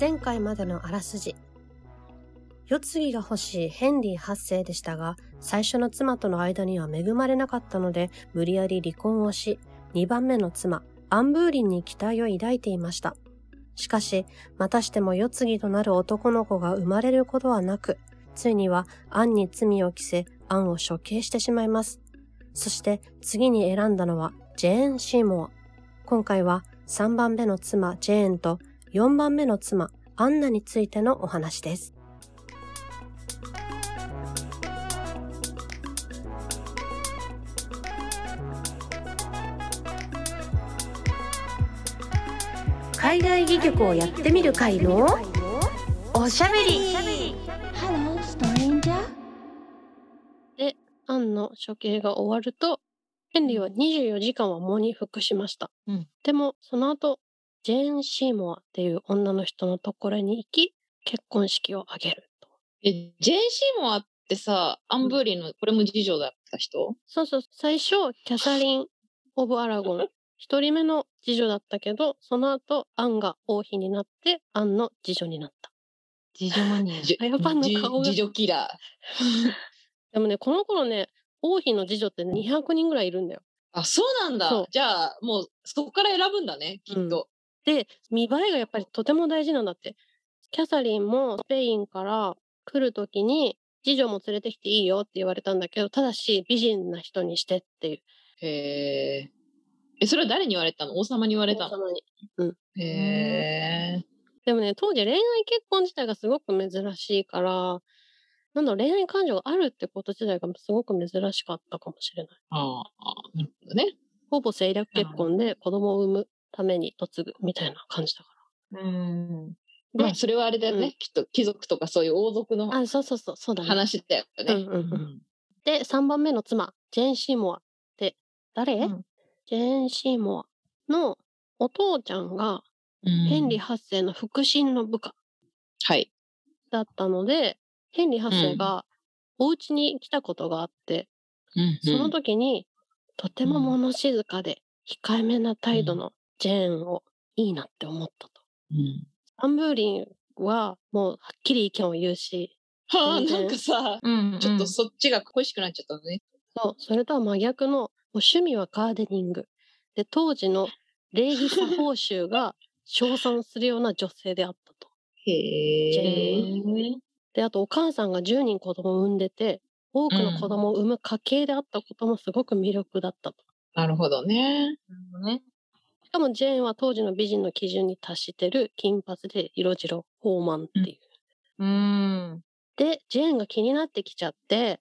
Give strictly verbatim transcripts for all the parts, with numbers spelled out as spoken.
前回までのあらすじ。世継ぎが欲しいヘンリーはっせいでしたが、最初の妻との間には恵まれなかったので、無理やり離婚をし、にばんめの妻、アン・ブーリンに期待を抱いていました。しかし、またしても世継ぎとなる男の子が生まれることはなく、ついにはアンに罪を着せ、アンを処刑してしまいます。そして次に選んだのはジェーン・シーモア。今回はさんばんめの妻ジェーンとよんばんめの妻アンナについてのお話です。海外戯曲をやってみる会のおしゃべり。で、アンの処刑が終わると、ヘンリーはにじゅうよじかんは喪に服しました。うん、でも、その後、ジェーン・シーモアっていう女の人のところに行き、結婚式を挙げると。え、ジェーン・シーモアってさ、アン・ブーリンの、これも次女だった人？そうそう、最初、キャサリン・オブ・アラゴン。一人目の次女だったけど、その後、アンが王妃になって、アンの次女になった。次女マニア。あやぱんの顔が。次女キラー。でもね、この頃ね、王妃の次女ってにひゃくにんぐらいいるんだよ。あ、そうなんだ。じゃあ、もうそこから選ぶんだね、きっと。うん、で、見栄えがやっぱりとても大事なんだって。キャサリンもスペインから来るときに、次女も連れてきていいよって言われたんだけど、ただし美人な人にしてっていう。へー。え、それは誰に言われたの？王様に言われたの？王様に。うん。へー。でもね、当時恋愛結婚自体がすごく珍しいから、なんだろう、恋愛感情があるってこと自体がすごく珍しかったかもしれない。ああ、なるほどね。ほぼ政略結婚で子供を産むために嫁ぐみたいな感じだから。うん。まあ、それはあれだよね、うん。きっと貴族とかそういう王族の話だよね。あ、そうそうそう、そうだね。話だよね。うんうんうん、で、さんばんめの妻、ジェーン・シーモアって誰、うん、ジェーン・シーモアのお父ちゃんがヘンリーはっせいの腹心の部下。はい。だったので、ヘンリーはっせいがお家に来たことがあって、うん、その時にとても物静かで控えめな態度のジェーンをいいなって思ったと、うん、アン・ブーリンはもうはっきり意見を言うし、はあ、なんかさ、うんうん、ちょっとそっちが恋しくなっちゃったのね。そう、それとは真逆の趣味はガーデニングで、当時の礼儀作法集が称賛するような女性であったと。へー。ジェーンで、あとお母さんがじゅうにん子供を産んでて、多くの子供を産む家系であったこともすごく魅力だったと。うん、なるほどね。しかもジェーンは当時の美人の基準に達してる金髪で色白豊満っていう、うんうん。で、ジェーンが気になってきちゃって、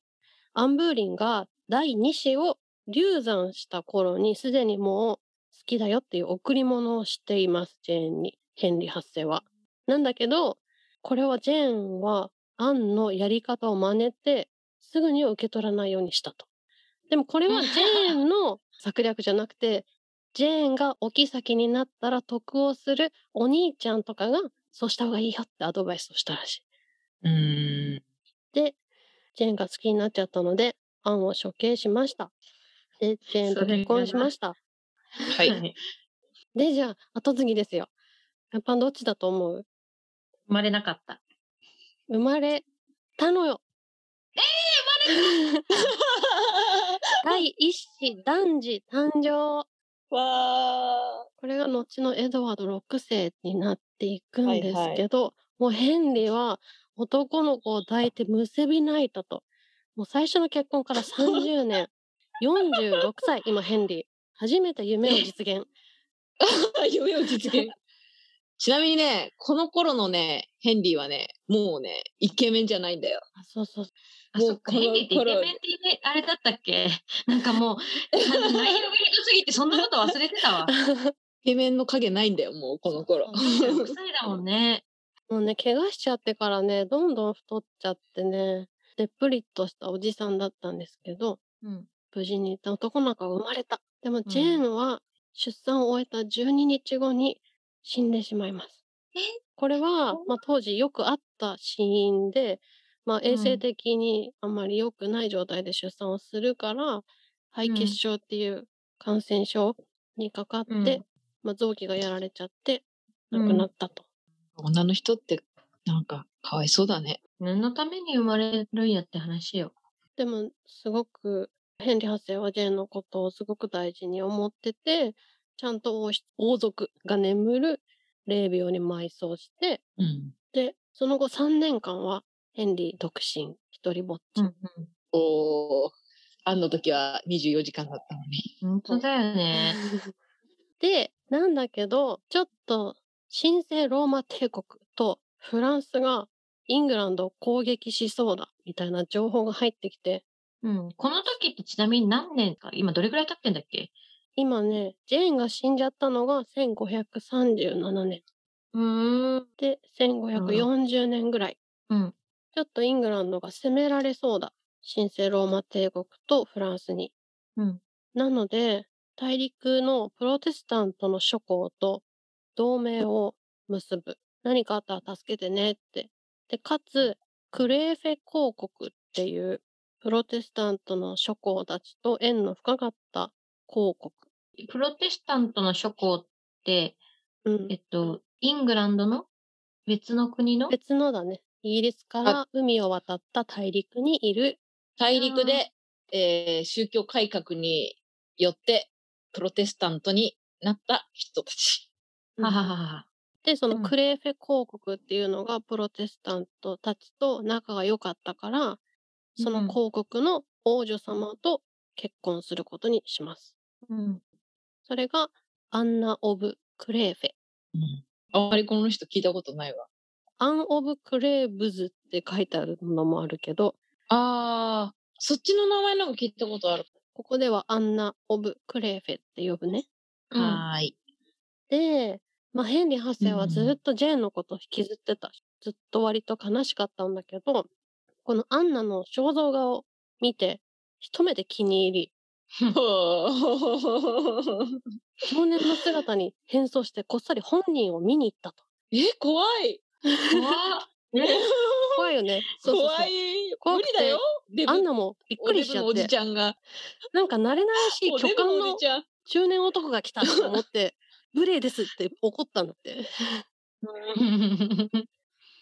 アン・ブーリンがだいに子を流産した頃にすでにもう好きだよっていう贈り物をしています、ジェーンに、ヘンリーはっせいは。なんだけど、これはジェーンはアンのやり方を真似てすぐに受け取らないようにしたと。でもこれはジェーンの策略じゃなくて、ジェーンがお妃になったら得をするお兄ちゃんとかがそうした方がいいよってアドバイスをしたらしい。うーん。で、ジェーンが好きになっちゃったのでアンを処刑しました。で、ジェーンと結婚しました。はいで、じゃあ後継ぎですよ。やっぱどっちだと思う？生まれなかった。生まれたのよ。えー、生まれた第一子男児誕生。わー。これが後のエドワードろくせいになっていくんですけど、はいはい、もうヘンリーは男の子を抱いて結び泣いたと。もう最初の結婚からさんじゅうねんよんじゅうろくさい、今ヘンリー初めて夢を実現夢を実現ちなみにね、この頃のね、ヘンリーはね、もうね、イケメンじゃないんだよ。あ、そうそう。あ、そっか、ヘンリーってイケメンってあれだったっけ？なんかもう、内容がひどすぎて、そんなこと忘れてたわ。イケメンの影ないんだよ、もう、この頃。ろくさいだもんね。もうね、怪我しちゃってからね、どんどん太っちゃってね、でっぷりとしたおじさんだったんですけど、うん、無事に男の子が生まれた。でも、ジェーンは出産を終えたじゅうににちごに、死んでしまいます。これは、まあ、当時よくあった死因で、まあ、衛生的にあんまり良くない状態で出産をするから、肺血症っていう感染症にかかって、うんまあ、臓器がやられちゃって亡くなったと。うん、女の人ってなんかかわいそうだね。何のために生まれるんやって話よ。でもすごくヘンリーはっ世はジェーンのことをすごく大事に思ってて、ちゃんと 王, 王族が眠る霊廟に埋葬して、うん、でその後さんねんかんはヘンリー独身一人ぼっち、うんうん、おーアンの時はにじゅうよじかんだったのに。本当だよね。でなんだけどちょっと神聖ローマ帝国とフランスがイングランドを攻撃しそうだみたいな情報が入ってきて、うん、この時ってちなみに何年か、今どれくらい経ってんだっけ？今ね、ジェーンが死んじゃったのがせんごひゃくさんじゅうななねん。うーん。で、せんごひゃくよんじゅうねんぐらい。うん。ちょっとイングランドが攻められそうだ。神聖ローマ帝国とフランスに。うん。なので、大陸のプロテスタントの諸侯と同盟を結ぶ。何かあったら助けてねって。で、かつ、クレーフェ公国っていう、プロテスタントの諸侯たちと縁の深かった公国。プロテスタントの諸侯って、うん、えっと、イングランドの別の国の別のだね。イギリスから海を渡った大陸にいる。大陸で、えー、宗教改革によって、プロテスタントになった人たち。うん、はははは。でそのクレーフェ公国っていうのがプロテスタントたちと仲が良かったから、うん、その公国の王女様と結婚することにします。うん、それがアンナ・オブ・クレーフェ、うん。あんまりこの人聞いたことないわ。アン・オブ・クレーブズって書いてあるのもあるけど、あー、そっちの名前なんか聞いたことある。ここではアンナ・オブ・クレーフェって呼ぶね。うん、はーい。で、まあ、ヘンリーはっ世はずっとジェーンのことを引きずってた、うん、ずっと割と悲しかったんだけど、このアンナの肖像画を見て一目で気に入り少年の姿に変装してこっそり本人を見に行ったと。え、怖い怖い怖いよね。そうそうそう、怖い、怖くて無理だよ。アンナもびっくりしちゃって、おじちゃんがなんか慣れ慣れしい巨漢の中年男が来たと思って無礼ですって怒ったんだって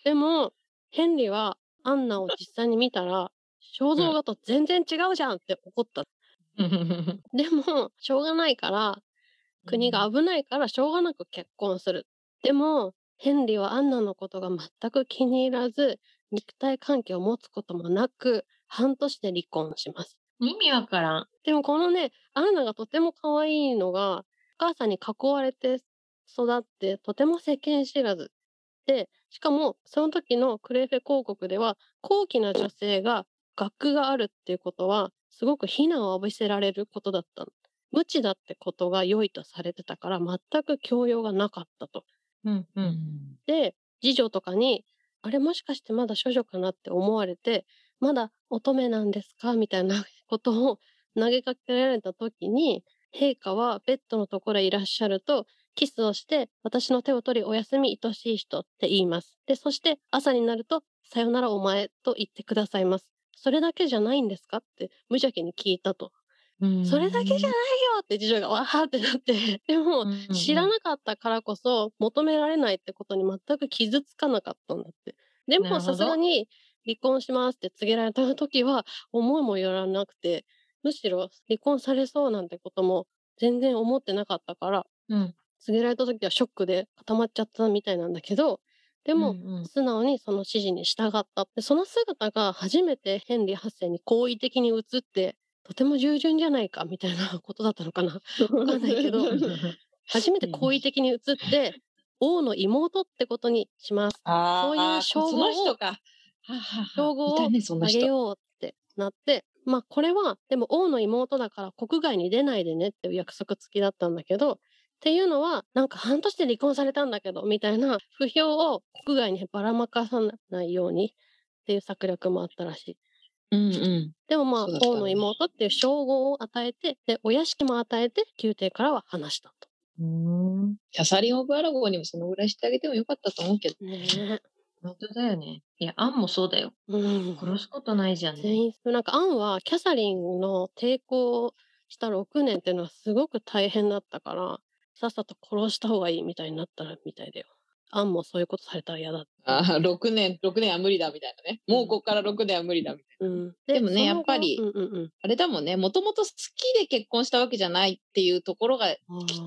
でもヘンリーはアンナを実際に見たら肖像画と全然違うじゃんって怒ったでもしょうがないから、国が危ないからしょうがなく結婚する。でもヘンリーはアンナのことが全く気に入らず、肉体関係を持つこともなく半年で離婚します。意味わからん。でもこのね、アンナがとても可愛いのが、お母さんに囲われて育ってとても世間知らずで、しかもその時のクレーフェ公国では高貴な女性が学があるっていうことはすごく非難を浴びせられることだったの。無知だってことが良いとされてたから全く教養がなかったと、うんうん、で次女とかにあれもしかしてまだ処女かなって思われて、まだ乙女なんですかみたいなことを投げかけられた時に、陛下はベッドのところへいらっしゃるとキスをして、私の手を取りおやすみ愛しい人って言います。でそして朝になるとさよならお前と言ってくださいます。それだけじゃないんですかって無邪気に聞いたと。それだけじゃないよって次女がわーってなって、でも知らなかったからこそ求められないってことに全く傷つかなかったんだって。でもさすがに離婚しますって告げられた時は思いもよらなくて、むしろ離婚されそうなんてことも全然思ってなかったから、うん、告げられた時はショックで固まっちゃったみたいなんだけど、でも、うんうん、素直にその指示に従った。でその姿が初めてヘンリーはっ世に好意的に映って、とても従順じゃないかみたいなことだったのかなわかんないけど初めて好意的に映って王の妹ってことにします。そういう称号を称号をあげようってなって、まあこれはでも王の妹だから国外に出ないでねっていう約束付きだったんだけど、っていうのはなんか半年で離婚されたんだけどみたいな不評を国外にばらまかさないようにっていう策略もあったらしい。うんうん、でもまあ、ね、王の妹っていう称号を与えて、でお屋敷も与えて宮廷からは離したと。うーん、キャサリン・オブ・アラゴンにもそのぐらいしてあげてもよかったと思うけどね。本当だよね。いや、アンもそうだよ、うん、殺すことないじゃんね。なんかアンはキャサリンの抵抗したろくねんっていうのはすごく大変だったから、さっさと殺した方がいいみたいになったみたいだよ。アンもそういうことされたら嫌だって。ああ、ろくねん、ろくねんは無理だみたいなね。もうここからろくねんは無理だみたいな。うん、で, でもね、やっぱり、うんうんうん、あれだもんね、もともと好きで結婚したわけじゃないっていうところがきっ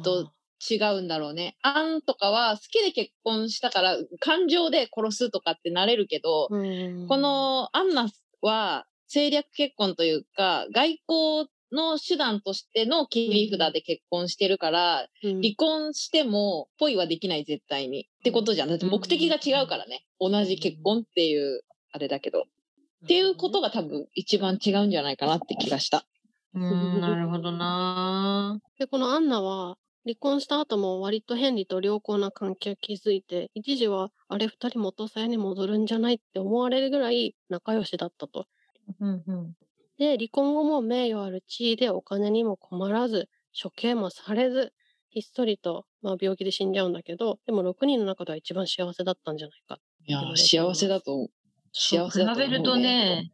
と違うんだろうね。アンとかは好きで結婚したから、感情で殺すとかってなれるけど、うん、このアンナは政略結婚というか、外交の手段としての切り札で結婚してるから、うん、離婚してもポイはできない絶対にってことじゃん。だって目的が違うからね、うん、同じ結婚っていうあれだけど、うん、っていうことが多分一番違うんじゃないかなって気がした。うーん、なるほどな。で、このアンナは離婚した後も割とヘンリーと良好な関係を築いて、一時はあれ二人元さやに戻るんじゃないって思われるぐらい仲良しだったと。うんうん。で、離婚後も名誉ある地位でお金にも困らず、処刑もされず、ひっそりと、まあ、病気で死んじゃうんだけど、でもろくにんの中では一番幸せだったんじゃないか。いや、幸せだと、幸せだと思うね。比べるとね。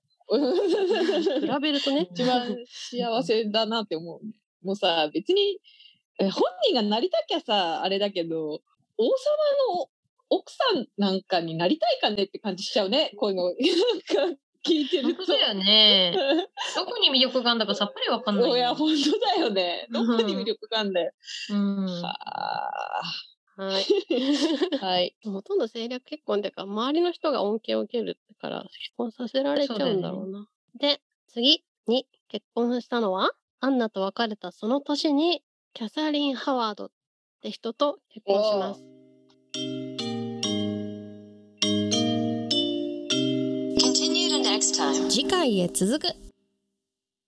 比べるとね。一番幸せだなって思う。もうさ、別に、本人がなりたきゃさ、あれだけど、王様の奥さんなんかになりたいかねって感じしちゃうね、こういうの。聞いてると。そうだよね。どこに魅力があるんだかさっぱりわかんない。いや、本当だよね。どこに魅力があるんだよ。うん。はあ。はい。はい。ほとんど政略結婚っていうか、周りの人が恩恵を受けるから、結婚させられちゃうんだろうな。うね、で、次に結婚したのは、アンナと別れたその年に、キャサリン・ハワードって人と結婚します。次回へ続く。